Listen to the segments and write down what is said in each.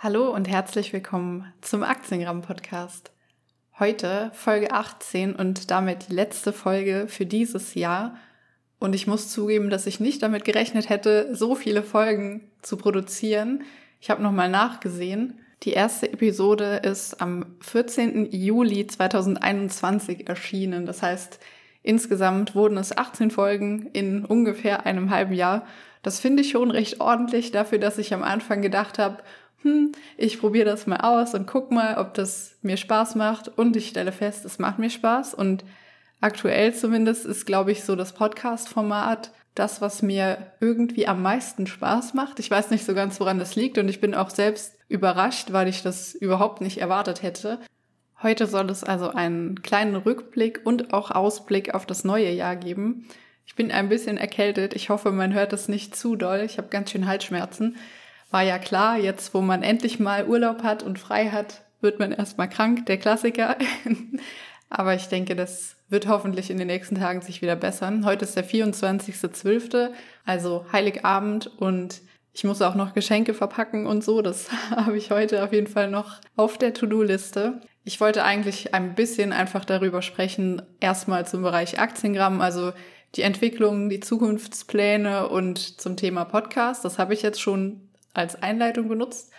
Hallo und herzlich willkommen zum Aktiengramm-Podcast. Heute Folge 18 und damit die letzte Folge für dieses Jahr. Und ich muss zugeben, dass ich nicht damit gerechnet hätte, so viele Folgen zu produzieren. Ich habe nochmal nachgesehen. Die erste Episode ist am 14. Juli 2021 erschienen. Das heißt, insgesamt wurden es 18 Folgen in ungefähr einem halben Jahr. Das finde ich schon recht ordentlich dafür, dass ich am Anfang gedacht habe, ich probiere das mal aus und guck mal, ob das mir Spaß macht. Und ich stelle fest, es macht mir Spaß. Und aktuell zumindest ist, glaube ich, so das Podcast-Format das, was mir irgendwie am meisten Spaß macht. Ich weiß nicht so ganz, woran das liegt. Und ich bin auch selbst überrascht, weil ich das überhaupt nicht erwartet hätte. Heute soll es also einen kleinen Rückblick und auch Ausblick auf das neue Jahr geben. Ich bin ein bisschen erkältet. Ich hoffe, man hört das nicht zu doll. Ich habe ganz schön Halsschmerzen. War ja klar, jetzt wo man endlich mal Urlaub hat und frei hat, wird man erstmal krank, der Klassiker. Aber ich denke, das wird hoffentlich in den nächsten Tagen sich wieder bessern. Heute ist der 24.12., also Heiligabend, und ich muss auch noch Geschenke verpacken und so. Das habe ich heute auf jeden Fall noch auf der To-Do-Liste. Ich wollte eigentlich ein bisschen einfach darüber sprechen, erstmal zum Bereich Aktiengramm, also die Entwicklung, die Zukunftspläne und zum Thema Podcast. Das habe ich jetzt schon als Einleitung benutzt,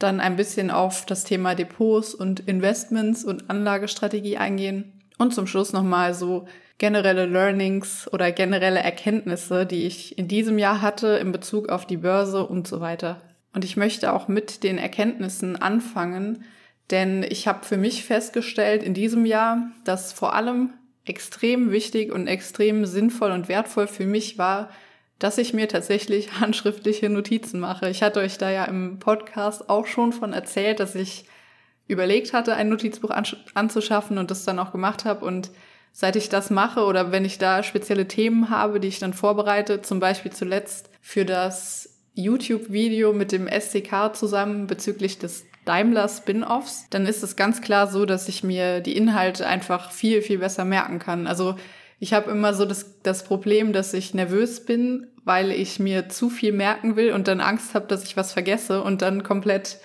dann ein bisschen auf das Thema Depots und Investments und Anlagestrategie eingehen und zum Schluss nochmal so generelle Learnings oder generelle Erkenntnisse, die ich in diesem Jahr hatte in Bezug auf die Börse und so weiter. Und ich möchte auch mit den Erkenntnissen anfangen, denn ich habe für mich festgestellt in diesem Jahr, dass vor allem extrem wichtig und extrem sinnvoll und wertvoll für mich war, dass ich mir tatsächlich handschriftliche Notizen mache. Ich hatte euch da ja im Podcast auch schon von erzählt, dass ich überlegt hatte, ein Notizbuch anzuschaffen und das dann auch gemacht habe. Und seit ich das mache oder wenn ich da spezielle Themen habe, die ich dann vorbereite, zum Beispiel zuletzt für das YouTube-Video mit dem SDK zusammen bezüglich des Daimler-Spin-Offs, dann ist es ganz klar so, dass ich mir die Inhalte einfach viel, viel besser merken kann. Also ich habe immer so das Problem, dass ich nervös bin, weil ich mir zu viel merken will und dann Angst habe, dass ich was vergesse und dann komplett,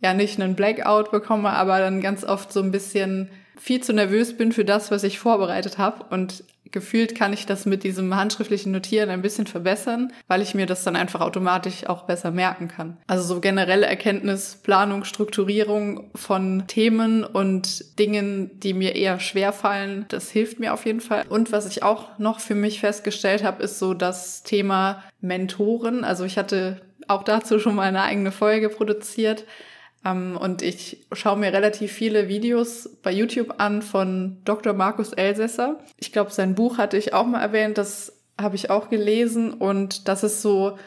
ja, nicht einen Blackout bekomme, aber dann ganz oft so ein bisschen viel zu nervös bin für das, was ich vorbereitet habe. Und gefühlt kann ich das mit diesem handschriftlichen Notieren ein bisschen verbessern, weil ich mir das dann einfach automatisch auch besser merken kann. Also so generelle Erkenntnis, Planung, Strukturierung von Themen und Dingen, die mir eher schwerfallen, das hilft mir auf jeden Fall. Und was ich auch noch für mich festgestellt habe, ist so das Thema Mentoren. Also ich hatte auch dazu schon mal eine eigene Folge produziert. Und ich schaue mir relativ viele Videos bei YouTube an von Dr. Markus Elsässer. Ich glaube, sein Buch hatte ich auch mal erwähnt, das habe ich auch gelesen. Und das ist so,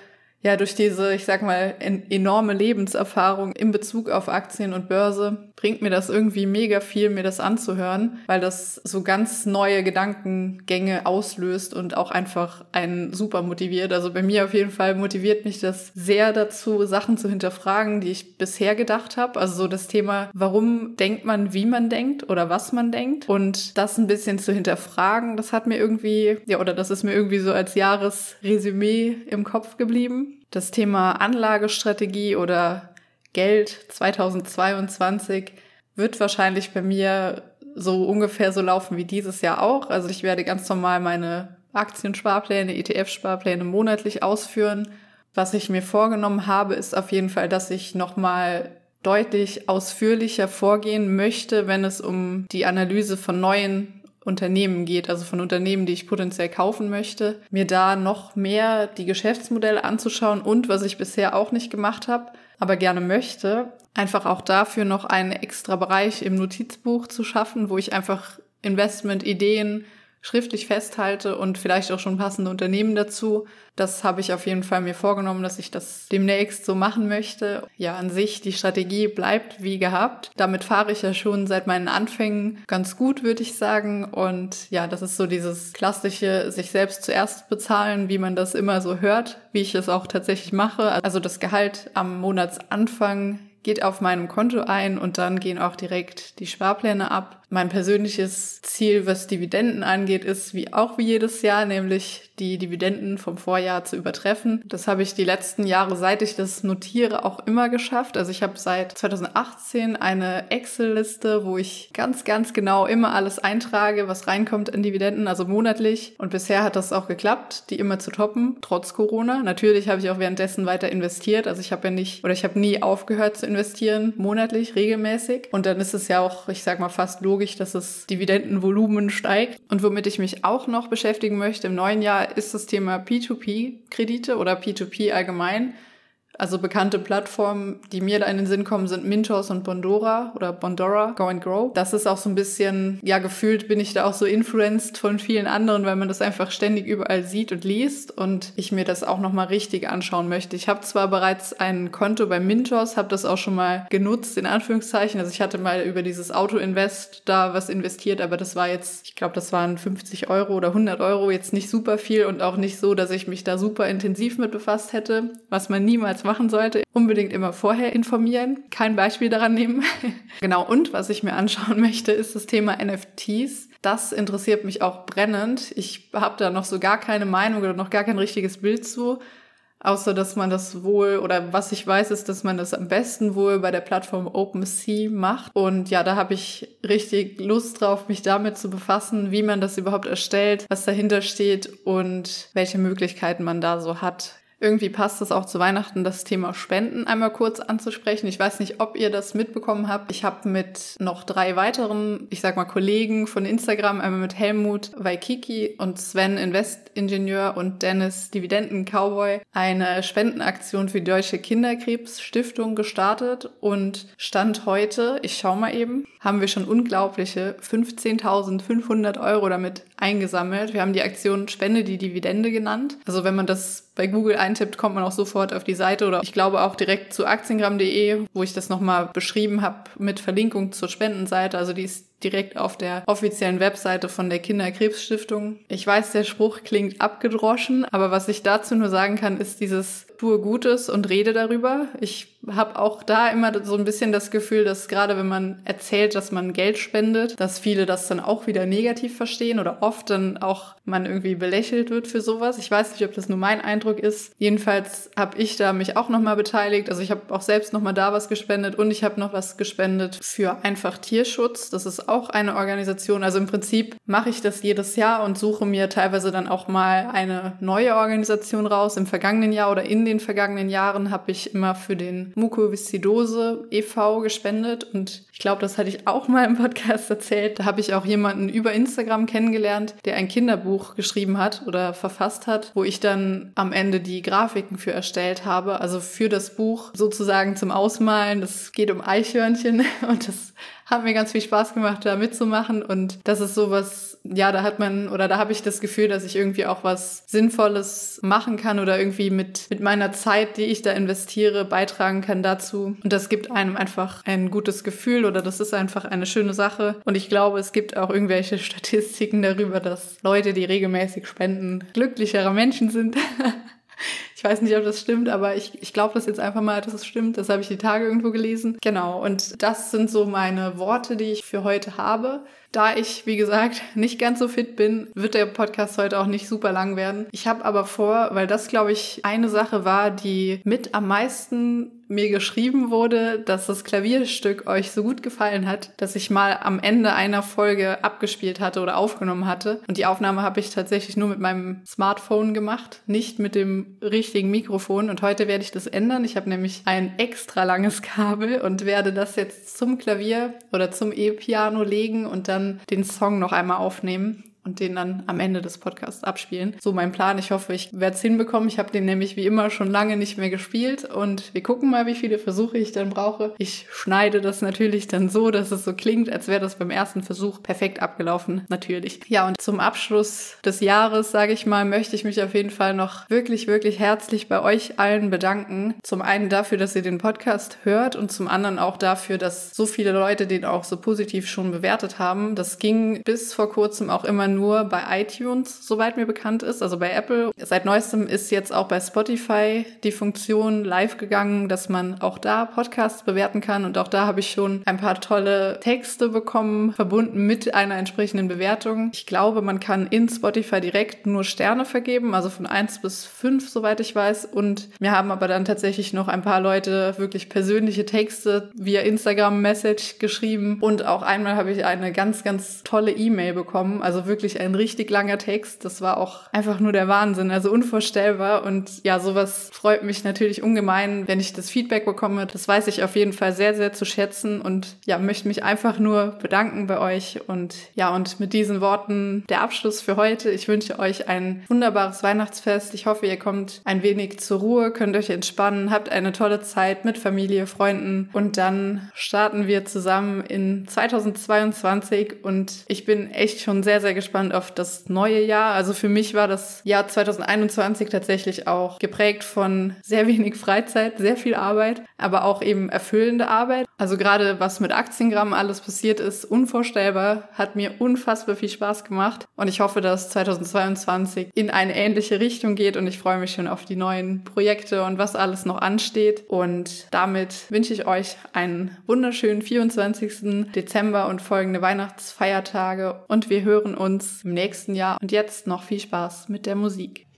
ja, durch diese, ich sag mal, enorme Lebenserfahrung in Bezug auf Aktien und Börse, bringt mir das irgendwie mega viel, mir das anzuhören, weil das so ganz neue Gedankengänge auslöst und auch einfach einen super motiviert. Also bei mir auf jeden Fall motiviert mich das sehr dazu, Sachen zu hinterfragen, die ich bisher gedacht habe. Also so das Thema, warum denkt man, wie man denkt oder was man denkt, und das ein bisschen zu hinterfragen, das hat mir irgendwie, ja, oder das ist mir irgendwie so als Jahresresümee im Kopf geblieben. Das Thema Anlagestrategie oder Geld 2022 wird wahrscheinlich bei mir so ungefähr so laufen wie dieses Jahr auch. Also ich werde ganz normal meine Aktiensparpläne, ETF-Sparpläne monatlich ausführen. Was ich mir vorgenommen habe, ist auf jeden Fall, dass ich nochmal deutlich ausführlicher vorgehen möchte, wenn es um die Analyse von neuen Unternehmen geht, also von Unternehmen, die ich potenziell kaufen möchte, mir da noch mehr die Geschäftsmodelle anzuschauen und, was ich bisher auch nicht gemacht habe, aber gerne möchte, einfach auch dafür noch einen extra Bereich im Notizbuch zu schaffen, wo ich einfach Investmentideen schriftlich festhalte und vielleicht auch schon passende Unternehmen dazu. Das habe ich auf jeden Fall mir vorgenommen, dass ich das demnächst so machen möchte. Ja, an sich, die Strategie bleibt wie gehabt. Damit fahre ich ja schon seit meinen Anfängen ganz gut, würde ich sagen. Und ja, das ist so dieses klassische, sich selbst zuerst bezahlen, wie man das immer so hört, wie ich es auch tatsächlich mache. Also das Gehalt am Monatsanfang geht auf meinem Konto ein und dann gehen auch direkt die Sparpläne ab. Mein persönliches Ziel, was Dividenden angeht, ist wie jedes Jahr, nämlich die Dividenden vom Vorjahr zu übertreffen. Das habe ich die letzten Jahre, seit ich das notiere, auch immer geschafft. Also ich habe seit 2018 eine Excel-Liste, wo ich ganz, ganz genau immer alles eintrage, was reinkommt an Dividenden, also monatlich. Und bisher hat das auch geklappt, die immer zu toppen, trotz Corona. Natürlich habe ich auch währenddessen weiter investiert. Also ich habe ja nicht, oder ich habe nie aufgehört zu investieren, monatlich, regelmäßig. Und dann ist es ja auch, ich sag mal, fast logisch, dass das Dividendenvolumen steigt. Und womit ich mich auch noch beschäftigen möchte im neuen Jahr, ist das Thema P2P-Kredite oder P2P allgemein. Also bekannte Plattformen, die mir da in den Sinn kommen, sind Mintos und Bondora oder Bondora, Go and Grow. Das ist auch so ein bisschen, ja, gefühlt bin ich da auch so influenced von vielen anderen, weil man das einfach ständig überall sieht und liest und ich mir das auch nochmal richtig anschauen möchte. Ich habe zwar bereits ein Konto bei Mintos, habe das auch schon mal genutzt, in Anführungszeichen. Also ich hatte mal über dieses Auto-Invest da was investiert, aber das war jetzt, ich glaube, das waren 50 € oder 100 €, jetzt nicht super viel und auch nicht so, dass ich mich da super intensiv mit befasst hätte, was man niemals machen sollte. Unbedingt immer vorher informieren, kein Beispiel daran nehmen. Genau, und was ich mir anschauen möchte, ist das Thema NFTs. Das interessiert mich auch brennend. Ich habe da noch so gar keine Meinung oder noch gar kein richtiges Bild zu, außer dass man das wohl, oder was ich weiß, ist, dass man das am besten wohl bei der Plattform OpenSea macht. Und ja, da habe ich richtig Lust drauf, mich damit zu befassen, wie man das überhaupt erstellt, was dahinter steht und welche Möglichkeiten man da so hat. Irgendwie passt es auch zu Weihnachten, das Thema Spenden einmal kurz anzusprechen. Ich weiß nicht, ob ihr das mitbekommen habt. Ich habe mit noch 3 weiteren, ich sag mal, Kollegen von Instagram, einmal mit Helmut Waikiki und Sven Investingenieur und Dennis Dividenden-Cowboy, eine Spendenaktion für die Deutsche Kinderkrebsstiftung gestartet. Und Stand heute, ich schau mal eben, haben wir schon unglaubliche 15.500 € damit eingesammelt. Wir haben die Aktion Spende die Dividende genannt. Also wenn man das bei Google eintippt, kommt man auch sofort auf die Seite oder ich glaube auch direkt zu aktiengramm.de, wo ich das nochmal beschrieben habe mit Verlinkung zur Spendenseite. Also die ist direkt auf der offiziellen Webseite von der Kinderkrebsstiftung. Ich weiß, der Spruch klingt abgedroschen, aber was ich dazu nur sagen kann, ist dieses tue Gutes und rede darüber. Ich habe auch da immer so ein bisschen das Gefühl, dass gerade wenn man erzählt, dass man Geld spendet, dass viele das dann auch wieder negativ verstehen oder oft dann auch man irgendwie belächelt wird für sowas. Ich weiß nicht, ob das nur mein Eindruck ist. Jedenfalls habe ich da mich auch nochmal beteiligt. Also ich habe auch selbst nochmal da was gespendet und ich habe noch was gespendet für einfach Tierschutz. Das ist auch eine Organisation. Also im Prinzip mache ich das jedes Jahr und suche mir teilweise dann auch mal eine neue Organisation raus. Im vergangenen Jahr oder in den vergangenen Jahren habe ich immer für den Mukoviszidose e.V. gespendet und ich glaube, das hatte ich auch mal im Podcast erzählt. Da habe ich auch jemanden über Instagram kennengelernt, der ein Kinderbuch geschrieben hat oder verfasst hat, wo ich dann am Ende die Grafiken für erstellt habe, also für das Buch sozusagen zum Ausmalen. Das geht um Eichhörnchen und das hat mir ganz viel Spaß gemacht, da mitzumachen und das ist sowas, ja, da hat man oder da habe ich das Gefühl, dass ich irgendwie auch was Sinnvolles machen kann oder irgendwie mit meiner Zeit, die ich da investiere, beitragen kann dazu und das gibt einem einfach ein gutes Gefühl oder das ist einfach eine schöne Sache und ich glaube, es gibt auch irgendwelche Statistiken darüber, dass Leute, die regelmäßig spenden, glücklichere Menschen sind. Ich weiß nicht, ob das stimmt, aber ich glaube das jetzt einfach mal, dass es stimmt. Das habe ich die Tage irgendwo gelesen. Genau, und das sind so meine Worte, die ich für heute habe. Da ich, wie gesagt, nicht ganz so fit bin, wird der Podcast heute auch nicht super lang werden. Ich habe aber vor, weil das, glaube ich, eine Sache war, die mit am meisten mir geschrieben wurde, dass das Klavierstück euch so gut gefallen hat, dass ich mal am Ende einer Folge abgespielt hatte oder aufgenommen hatte. Und die Aufnahme habe ich tatsächlich nur mit meinem Smartphone gemacht, nicht mit dem richtigen Mikrofon. Und heute werde ich das ändern. Ich habe nämlich ein extra langes Kabel und werde das jetzt zum Klavier oder zum E-Piano legen und dann den Song noch einmal aufnehmen und den dann am Ende des Podcasts abspielen. So mein Plan. Ich hoffe, ich werde es hinbekommen. Ich habe den nämlich wie immer schon lange nicht mehr gespielt und wir gucken mal, wie viele Versuche ich dann brauche. Ich schneide das natürlich dann so, dass es so klingt, als wäre das beim ersten Versuch perfekt abgelaufen. Natürlich. Ja, und zum Abschluss des Jahres, sage ich mal, möchte ich mich auf jeden Fall noch wirklich, wirklich herzlich bei euch allen bedanken. Zum einen dafür, dass ihr den Podcast hört und zum anderen auch dafür, dass so viele Leute den auch so positiv schon bewertet haben. Das ging bis vor kurzem auch immer nur nur bei iTunes, soweit mir bekannt ist, also bei Apple. Seit neuestem ist jetzt auch bei Spotify die Funktion live gegangen, dass man auch da Podcasts bewerten kann. Und auch da habe ich schon ein paar tolle Texte bekommen, verbunden mit einer entsprechenden Bewertung. Ich glaube, man kann in Spotify direkt nur Sterne vergeben, also von 1 bis 5, soweit ich weiß. Und mir haben aber dann tatsächlich noch ein paar Leute wirklich persönliche Texte via Instagram-Message geschrieben. Und auch einmal habe ich eine ganz, ganz tolle E-Mail bekommen. Also wirklich ein richtig langer Text. Das war auch einfach nur der Wahnsinn, also unvorstellbar. Und ja, sowas freut mich natürlich ungemein, wenn ich das Feedback bekomme. Das weiß ich auf jeden Fall sehr, sehr zu schätzen. Und ja, möchte mich einfach nur bedanken bei euch. Und ja, und mit diesen Worten der Abschluss für heute. Ich wünsche euch ein wunderbares Weihnachtsfest. Ich hoffe, ihr kommt ein wenig zur Ruhe, könnt euch entspannen, habt eine tolle Zeit mit Familie, Freunden und dann starten wir zusammen in 2022 und ich bin echt schon sehr, sehr gespannt auf das neue Jahr. Also für mich war das Jahr 2021 tatsächlich auch geprägt von sehr wenig Freizeit, sehr viel Arbeit, aber auch eben erfüllende Arbeit. Also gerade was mit Aktiengramm alles passiert ist, unvorstellbar, hat mir unfassbar viel Spaß gemacht und ich hoffe, dass 2022 in eine ähnliche Richtung geht und ich freue mich schon auf die neuen Projekte und was alles noch ansteht. Und damit wünsche ich euch einen wunderschönen 24. Dezember und folgende Weihnachtsfeiertage und wir hören uns im nächsten Jahr. Und jetzt noch viel Spaß mit der Musik.